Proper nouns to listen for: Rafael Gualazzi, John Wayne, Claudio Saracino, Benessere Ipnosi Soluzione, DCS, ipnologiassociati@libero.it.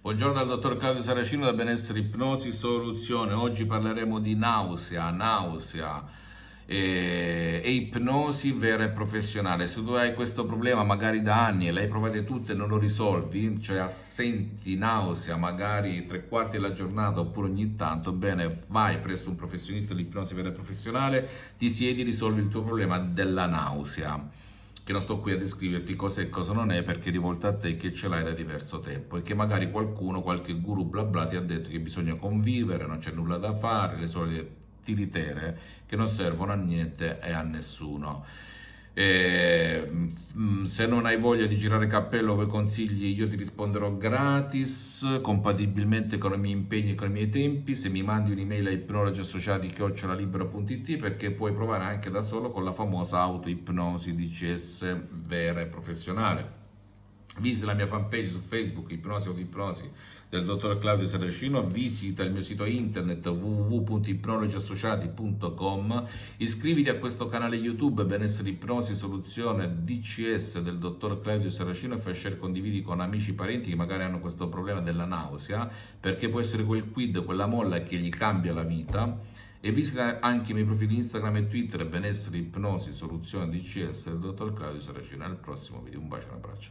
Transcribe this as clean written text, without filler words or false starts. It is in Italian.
Buongiorno dal dottor Claudio Saracino da Benessere Ipnosi Soluzione. Oggi parleremo di nausea e ipnosi vera e professionale. Se tu hai questo problema magari da anni e l'hai provate tutte e non lo risolvi, cioè senti nausea magari tre quarti della giornata oppure ogni tanto, bene, vai presso un professionista di ipnosi vera e professionale, ti siedi e risolvi il tuo problema della nausea, che non sto qui a descriverti cosa è e cosa non è, perché è rivolta a te che ce l'hai da diverso tempo e che magari qualcuno, qualche guru bla bla ti ha detto che bisogna convivere, non c'è nulla da fare, le solite tiritere che non servono a niente e a nessuno. Se non hai voglia di girare cappello o consigli, io ti risponderò gratis, compatibilmente con i miei impegni e con i miei tempi. Se mi mandi un'email a ipnologiassociati@libero.it, perché puoi provare anche da solo con la famosa autoipnosi DCS vera e professionale. Visita la mia fanpage su Facebook, Ipnosi o Ipnosi del dottor Claudio Saracino, visita il mio sito internet www.ipnologiassociati.com, iscriviti a questo canale YouTube Benessere Ipnosi Soluzione DCS del dottor Claudio Saracino e fai share, condividi con amici e parenti che magari hanno questo problema della nausea, perché può essere quel quid, quella molla che gli cambia la vita. E visita anche i miei profili Instagram e Twitter Benessere Ipnosi Soluzione DCS del dottor Claudio Saracino. Al prossimo video, un bacio e un abbraccio.